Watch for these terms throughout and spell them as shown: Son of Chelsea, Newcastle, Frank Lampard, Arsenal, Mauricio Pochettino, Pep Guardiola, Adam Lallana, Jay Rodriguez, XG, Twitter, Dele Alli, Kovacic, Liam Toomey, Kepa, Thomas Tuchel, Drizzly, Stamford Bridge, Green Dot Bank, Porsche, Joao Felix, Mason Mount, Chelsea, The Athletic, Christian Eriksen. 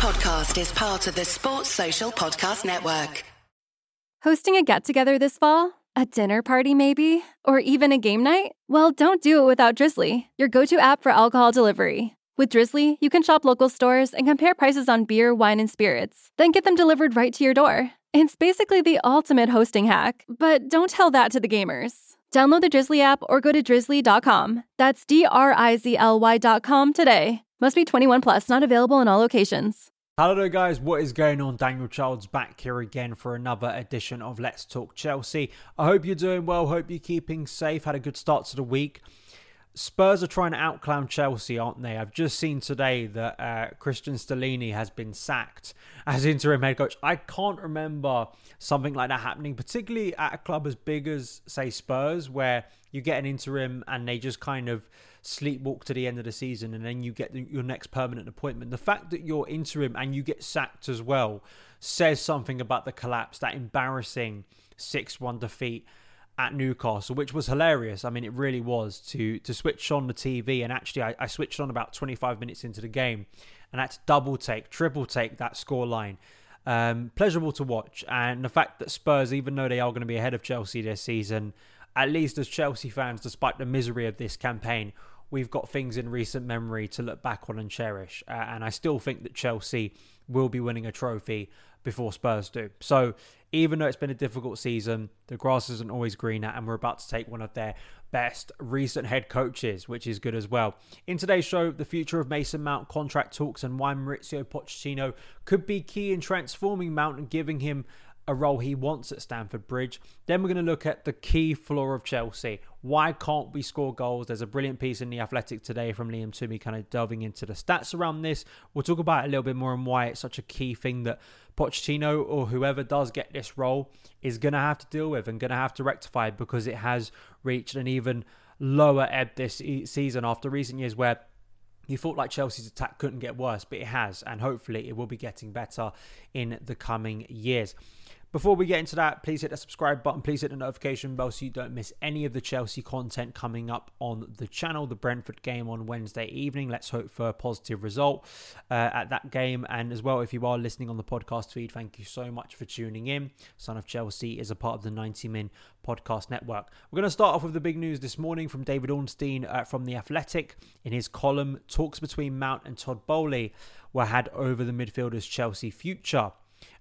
podcast is part of the Sports Social Podcast Network. Hosting a get-together this fall? A dinner party, maybe? Or even a game night? Well, don't do it without Drizzly, your go-to app for alcohol delivery. With Drizzly, you can shop local stores and compare prices on beer, wine, and spirits, then get them delivered right to your door. It's basically the ultimate hosting hack, but don't tell that to the gamers. Download the Drizzly app or go to drizzly.com. That's DRIZLY.com today. Must be 21 plus, not available in all locations. Hello guys, what is going on? Daniel Childs back here again for another edition of Let's Talk Chelsea. I hope you're doing well, hope you're keeping safe, had a good start to the week. Spurs are trying to outclown Chelsea, aren't they? I've just seen today that Christian Stellini has been sacked as interim head coach. I can't remember something like that happening, particularly at a club as big as, say, Spurs, where you get an interim and they just kind of sleepwalk to the end of the season and then you get your next permanent appointment. The fact that you're interim and you get sacked as well says something about the collapse, that embarrassing 6-1 defeat at Newcastle, which was hilarious. I mean, it really was to switch on the TV, and actually I switched on about 25 minutes into the game and that's double take, triple take that scoreline. Pleasurable to watch, and the fact that Spurs, even though they are going to be ahead of Chelsea this season, at least as Chelsea fans, despite the misery of this campaign, we've got things in recent memory to look back on and cherish. And I still think that Chelsea will be winning a trophy before Spurs do. So even though it's been a difficult season, the grass isn't always greener, and we're about to take one of their best recent head coaches, which is good as well. In today's show, the future of Mason Mount, contract talks, and why Mauricio Pochettino could be key in transforming Mount and giving him a role he wants at Stamford Bridge. Then we're going to look at the key flaw of Chelsea. Why can't we score goals? There's a brilliant piece in The Athletic today from Liam Toomey kind of delving into the stats around this. We'll talk about it a little bit more and why it's such a key thing that Pochettino or whoever does get this role is going to have to deal with and going to have to rectify, because it has reached an even lower ebb this season after recent years where you thought like Chelsea's attack couldn't get worse, but it has, and hopefully it will be getting better in the coming years. Before we get into that, please hit the subscribe button, please hit the notification bell so you don't miss any of the Chelsea content coming up on the channel. The Brentford game on Wednesday evening, let's hope for a positive result at that game. And as well, if you are listening on the podcast feed, thank you so much for tuning in. Son of Chelsea is a part of the 90Min Podcast Network. We're going to start off with the big news this morning from David Ornstein from The Athletic. In his column, talks between Mount and Todd Boehly were had over the midfielder's Chelsea future.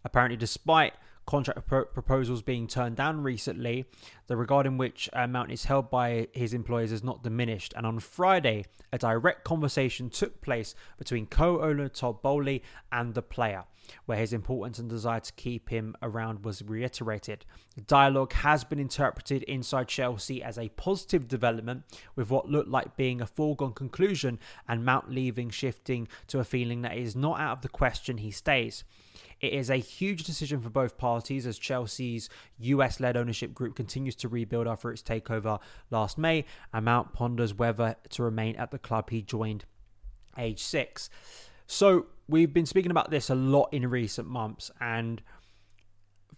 Apparently, despite contract proposals being turned down recently, the regard in which Mount is held by his employers is not diminished. And on Friday, a direct conversation took place between co-owner Todd Boehly and the player, where his importance and desire to keep him around was reiterated. The dialogue has been interpreted inside Chelsea as a positive development, with what looked like being a foregone conclusion and Mount leaving shifting to a feeling that it is not out of the question he stays. It is a huge decision for both parties as Chelsea's US-led ownership group continues to rebuild after its takeover last May, and Mount ponders whether to remain at the club he joined age 6. So we've been speaking about this a lot in recent months, and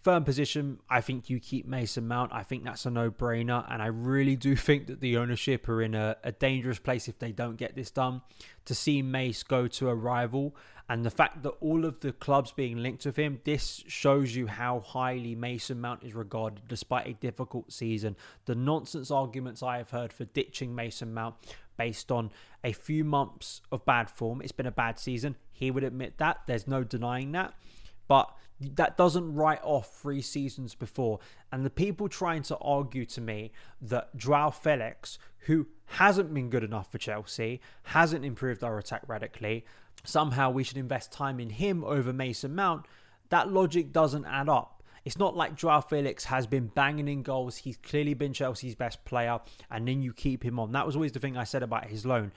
firm position, I think you keep Mason Mount. I think that's a no-brainer, and I really do think that the ownership are in a dangerous place if they don't get this done. To see Mace go to a rival, and the fact that all of the clubs being linked with him, this shows you how highly Mason Mount is regarded despite a difficult season. The nonsense arguments I have heard for ditching Mason Mount based on a few months of bad form. It's been a bad season. He would admit that. There's no denying that. But that doesn't write off 3 seasons before. And the people trying to argue to me that Joao Felix, who hasn't been good enough for Chelsea, hasn't improved our attack radically, somehow we should invest time in him over Mason Mount, that logic doesn't add up. It's not like Joao Felix has been banging in goals. He's clearly been Chelsea's best player, and then you keep him on. That was always the thing I said about his loan.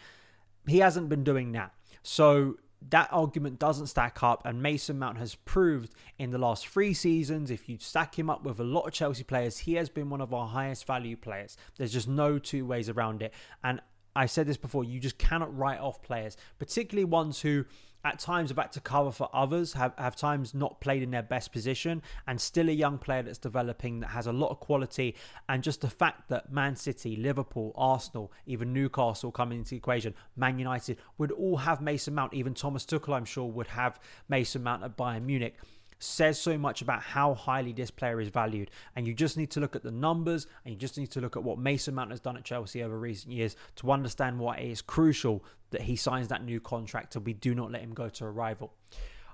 He hasn't been doing that. So that argument doesn't stack up, and Mason Mount has proved in the last 3 seasons, if you stack him up with a lot of Chelsea players, he has been one of our highest value players. There's just no 2 ways around it. And I said this before, you just cannot write off players, particularly ones who at times are back to cover for others, have times not played in their best position, and still a young player that's developing, that has a lot of quality. And just the fact that Man City, Liverpool, Arsenal, even Newcastle coming into the equation, Man United would all have Mason Mount, even Thomas Tuchel, I'm sure, would have Mason Mount at Bayern Munich, says so much about how highly this player is valued. And you just need to look at the numbers, and you just need to look at what Mason Mount has done at Chelsea over recent years to understand why it is crucial that he signs that new contract and we do not let him go to a rival.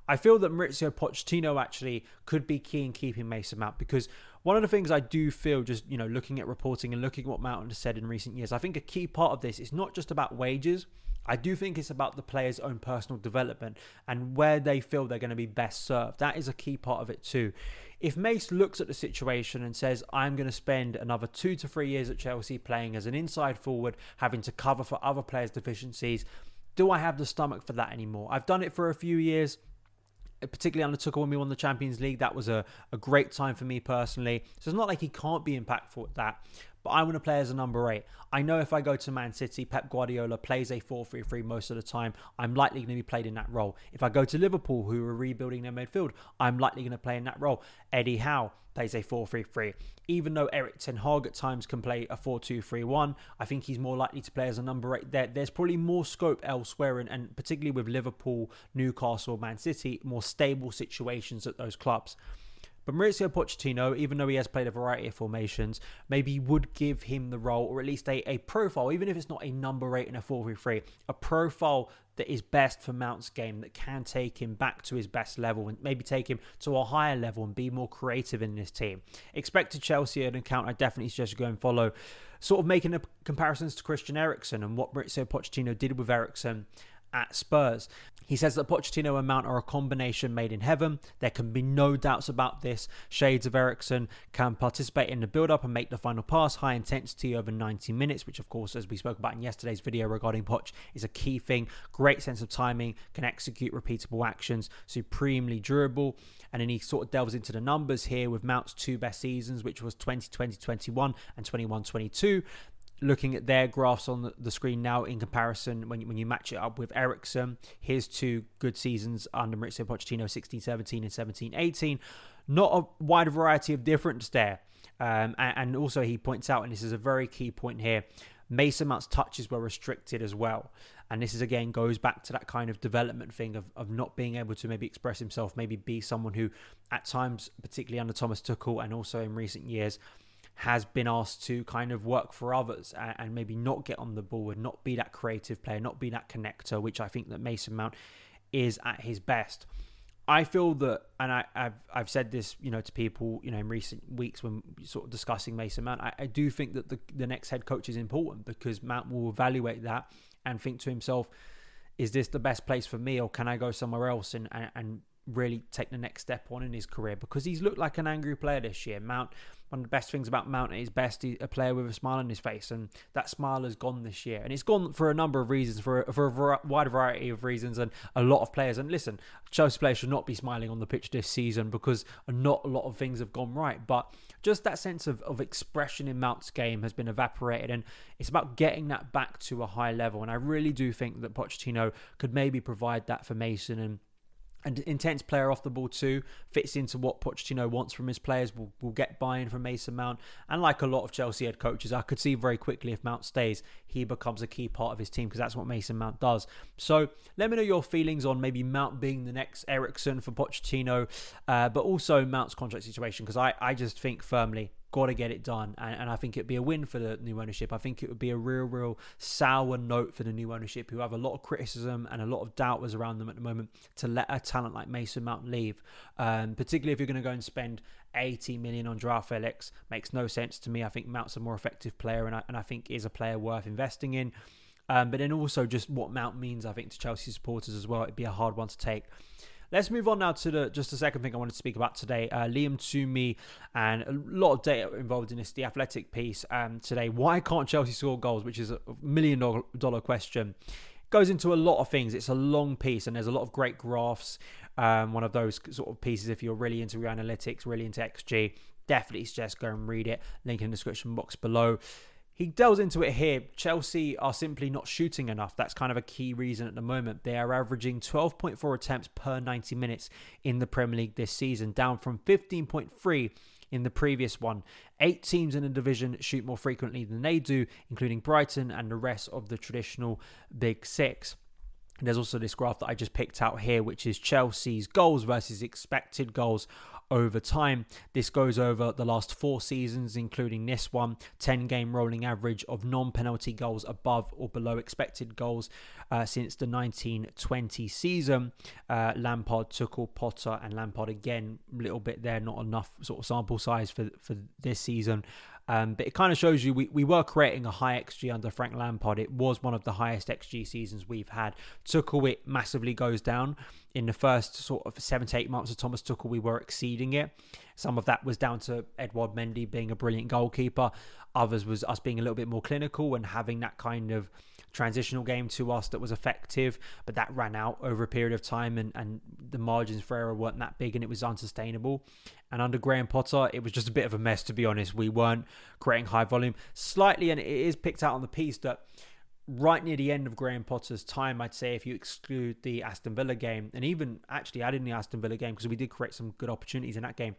I feel that Mauricio Pochettino actually could be key in keeping Mason Mount, because one of the things I do feel, just, you know, looking at reporting and looking at what Mount has said in recent years, I think a key part of this is not just about wages. I do think it's about the player's own personal development and where they feel they're going to be best served. That is a key part of it too. If Mace looks at the situation and says, I'm going to spend another 2 to 3 years at Chelsea playing as an inside forward, having to cover for other players' deficiencies, do I have the stomach for that anymore? I've done it for a few years, particularly under Tuchel when we won the Champions League. That was a great time for me personally. So it's not like he can't be impactful at that. But I want to play as a number 8. I know if I go to Man City, Pep Guardiola plays a 4-3-3 most of the time. I'm likely going to be played in that role. If I go to Liverpool, who are rebuilding their midfield, I'm likely going to play in that role. Eddie Howe plays a 4-3-3. Even though Eric Ten Hag at times can play a 4-2-3-1, I think he's more likely to play as a number 8 there. There's probably more scope elsewhere, and particularly with Liverpool, Newcastle, Man City, more stable situations at those clubs. But Mauricio Pochettino, even though he has played a variety of formations, maybe would give him the role, or at least a profile, even if it's not a number 8 and a 4-3-3, a profile that is best for Mount's game, that can take him back to his best level and maybe take him to a higher level and be more creative in this team. Expected Chelsea at an account, I definitely suggest you go and follow, sort of making the comparisons to Christian Eriksen and what Mauricio Pochettino did with Eriksen at Spurs. He says that Pochettino and Mount are a combination made in heaven. There can be no doubts about this. Shades of Eriksen can participate in the build-up and make the final pass. High intensity over 90 minutes, which of course, as we spoke about in yesterday's video regarding Poch, is a key thing. Great sense of timing, can execute repeatable actions, supremely durable. And then he sort of delves into the numbers here with Mount's 2 best seasons, which was 2020-21 and 21-22. Looking at their graphs on the screen now in comparison, when you match it up with Eriksen, his 2 good seasons under Mauricio Pochettino, 16-17 and 17-18. Not a wide variety of difference there. And also he points out, and this is a very key point here, Mason Mount's touches were restricted as well. And this is, again, goes back to that kind of development thing of not being able to maybe express himself, maybe be someone who at times, particularly under Thomas Tuchel and also in recent years, has been asked to kind of work for others and maybe not get on the ball and not be that creative player, not be that connector, which I think that Mason Mount is at his best. I feel that, and I've said this, you know, to people, you know, in recent weeks when sort of discussing Mason Mount, I do think that the next head coach is important, because Mount will evaluate that and think to himself, is this the best place for me, or can I go somewhere else and really take the next step on in his career? Because he's looked like an angry player this year. Mount, one of the best things about Mount is he's a player with a smile on his face, and that smile has gone this year, and it's gone for a number of reasons, for a wide variety of reasons, and a lot of players. And listen, Chelsea players should not be smiling on the pitch this season because not a lot of things have gone right, but just that sense of expression in Mount's game has been evaporated, and it's about getting that back to a high level. And I really do think that Pochettino could maybe provide that for Mason. And intense player off the ball too, fits into what Pochettino wants from his players, will get buy-in from Mason Mount. And like a lot of Chelsea head coaches, I could see very quickly if Mount stays, he becomes a key part of his team, because that's what Mason Mount does. So let me know your feelings on maybe Mount being the next Eriksen for Pochettino, but also Mount's contract situation, because I just think firmly, got to get it done. And I think it'd be a win for the new ownership. I think it would be a real sour note for the new ownership, who have a lot of criticism and a lot of doubters around them at the moment, to let a talent like Mason Mount leave. Particularly if you're going to go and spend 80 million on Joao Felix, makes no sense to me. I think Mount's a more effective player, and I think is a player worth investing in. But then also just what Mount means, I think, to Chelsea supporters as well. It'd be a hard one to take. Let's move on now to the second thing I wanted to speak about today. Liam Toomey, and a lot of data involved in this, The Athletic piece today. Why can't Chelsea score goals? Which is a $1 million question. Goes into a lot of things. It's a long piece and there's a lot of great graphs. One of those sort of pieces, if you're really into your analytics, really into XG, definitely suggest go and read it. Link in the description box below. He delves into it here. Chelsea are simply not shooting enough. That's kind of a key reason at the moment. They are averaging 12.4 attempts per 90 minutes in the Premier League this season, down from 15.3 in the previous one. 8 teams in the division shoot more frequently than they do, including Brighton and the rest of the traditional Big Six. And there's also this graph that I just picked out here, which is Chelsea's goals versus expected goals over time. This goes over the last 4 seasons, including this one. 10-game rolling average of non-penalty goals above or below expected goals since the 1920 season. Lampard, Tuchel, Potter, and Lampard again. A little bit there, not enough sort of sample size for this season. But it kind of shows you we were creating a high XG under Frank Lampard. It was one of the highest XG seasons we've had. Tuchel, it massively goes down. In the first sort of 7 to 8 months of Thomas Tuchel, we were exceeding it. Some of that was down to Edouard Mendy being a brilliant goalkeeper. Others was us being a little bit more clinical and having that kind of transitional game to us that was effective, but that ran out over a period of time, and the margins for error weren't that big, and it was unsustainable. And under Graham Potter, it was just a bit of a mess, to be honest. We weren't creating high volume slightly, and it is picked out on the piece that right near the end of Graham Potter's time, I'd say, if you exclude the Aston Villa game, and even actually adding the Aston Villa game, because we did create some good opportunities in that game,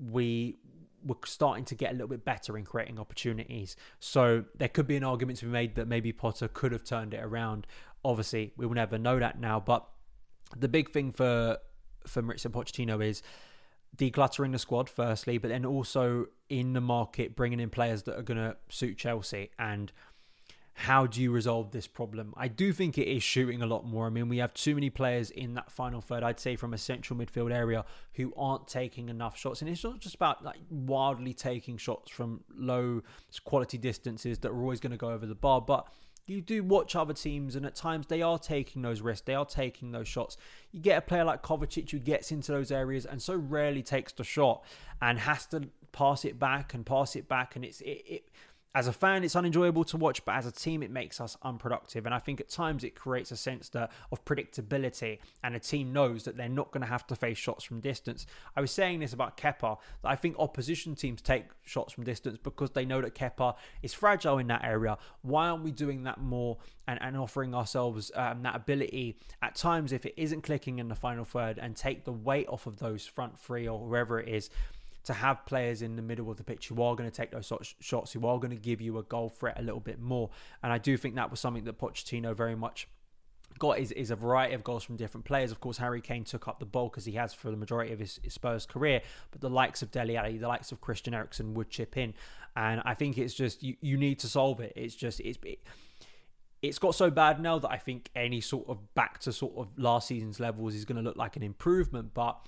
we were starting to get a little bit better in creating opportunities. So there could be an argument to be made that maybe Potter could have turned it around. Obviously, we will never know that now. But the big thing for Mauricio Pochettino is decluttering the squad, firstly, but then also in the market, bringing in players that are going to suit Chelsea. And how do you resolve this problem? I do think it is shooting a lot more. I mean, we have too many players in that final third, I'd say, from a central midfield area who aren't taking enough shots. And it's not just about like wildly taking shots from low quality distances that are always going to go over the bar, but you do watch other teams, and at times they are taking those risks, they are taking those shots. You get a player like Kovacic who gets into those areas and so rarely takes the shot and has to pass it back, and it's as a fan, it's unenjoyable to watch, but as a team, it makes us unproductive. And I think at times it creates a sense of predictability, and a team knows that they're not going to have to face shots from distance. I was saying this about Kepa, that I think opposition teams take shots from distance because they know that Kepa is fragile in that area. Why aren't we doing that more and offering ourselves that ability at times, if it isn't clicking in the final third, and take the weight off of those front three or whoever it is, to have players in the middle of the pitch who are going to take those shots, who are going to give you a goal threat a little bit more. And I do think that was something that Pochettino very much got, is a variety of goals from different players. Of course, Harry Kane took up the bulk, as he has for the majority of his Spurs career, but the likes of Dele Alli, the likes of Christian Eriksen would chip in. And I think it's just, you need to solve it. It's just, it's got so bad now that I think any sort of back to sort of last season's levels is going to look like an improvement, but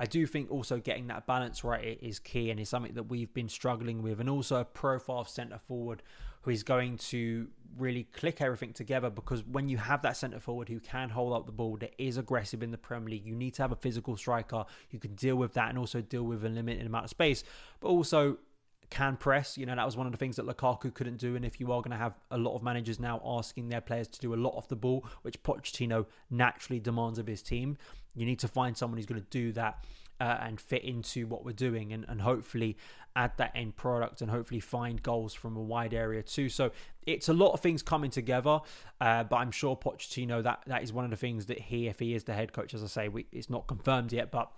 I do think also getting that balance right is key, and it's something that we've been struggling with. And also a profile centre forward who is going to really click everything together, because when you have that centre forward who can hold up the ball, that is aggressive in the Premier League, you need to have a physical striker who can deal with that and also deal with a limited amount of space, but also can press. You know, that was one of the things that Lukaku couldn't do. And if you are going to have a lot of managers now asking their players to do a lot off the ball, which Pochettino naturally demands of his team, you need to find someone who's going to do that and fit into what we're doing, and hopefully add that end product, and hopefully find goals from a wide area too. So it's a lot of things coming together, but I'm sure Pochettino, that is one of the things that he, if he is the head coach, as I say, it's not confirmed yet, but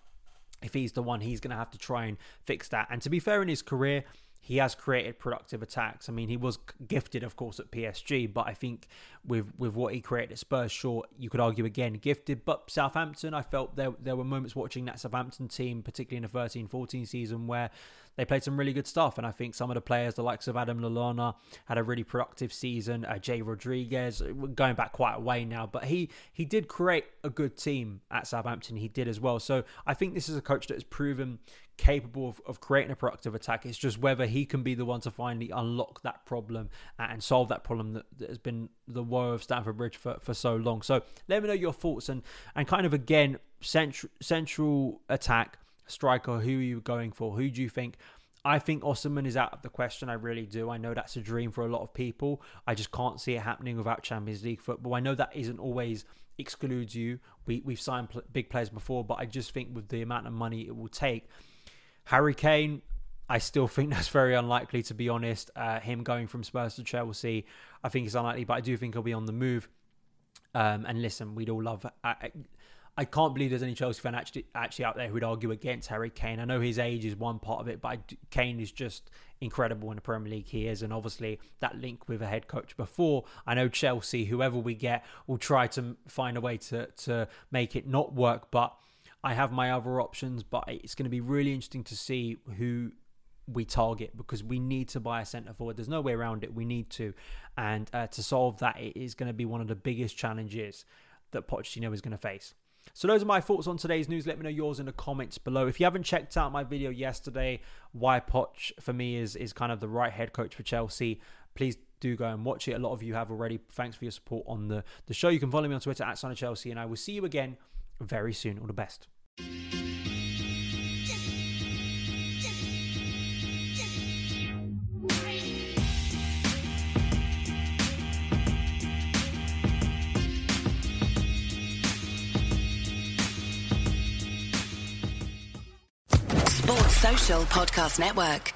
if he's the one, he's going to have to try and fix that. And to be fair, in his career, he has created productive attacks. I mean, he was gifted, of course, at PSG, but I think with what he created at Spurs, sure, you could argue again, gifted. But Southampton, I felt there were moments watching that Southampton team, particularly in the 13-14 season, where they played some really good stuff. And I think some of the players, the likes of Adam Lallana, had a really productive season. Jay Rodriguez, going back quite a way now, but he did create a good team at Southampton. He did as well. So I think this is a coach that has proven capable of creating a productive attack. It's just whether he can be the one to finally unlock that problem and solve that problem that has been the woe of Stamford Bridge for so long. So let me know your thoughts, and kind of again, central attack striker, who are you going for? Who do you think? I think Osimhen is out of the question. I really do. I know that's a dream for a lot of people. I just can't see it happening without Champions League football. I know that isn't always excludes you. We've signed big players before, but I just think with the amount of money it will take, Harry Kane, I still think that's very unlikely, to be honest. Him going from Spurs to Chelsea, I think it's unlikely, but I do think he'll be on the move. And listen, we'd all love... I can't believe there's any Chelsea fan actually out there who'd argue against Harry Kane. I know his age is one part of it, but Kane is just incredible in the Premier League. He is, and obviously that link with a head coach before. I know Chelsea, whoever we get, will try to find a way to make it not work, but I have my other options. But it's going to be really interesting to see who we target, because we need to buy a centre forward. There's no way around it. We need to. And to solve that, it is going to be one of the biggest challenges that Pochettino is going to face. So those are my thoughts on today's news. Let me know yours in the comments below. If you haven't checked out my video yesterday, why Poch for me is kind of the right head coach for Chelsea, please do go and watch it. A lot of you have already. Thanks for your support on the show. You can follow me on Twitter at Son of Chelsea, and I will see you again very soon. All the best. Social Podcast Network.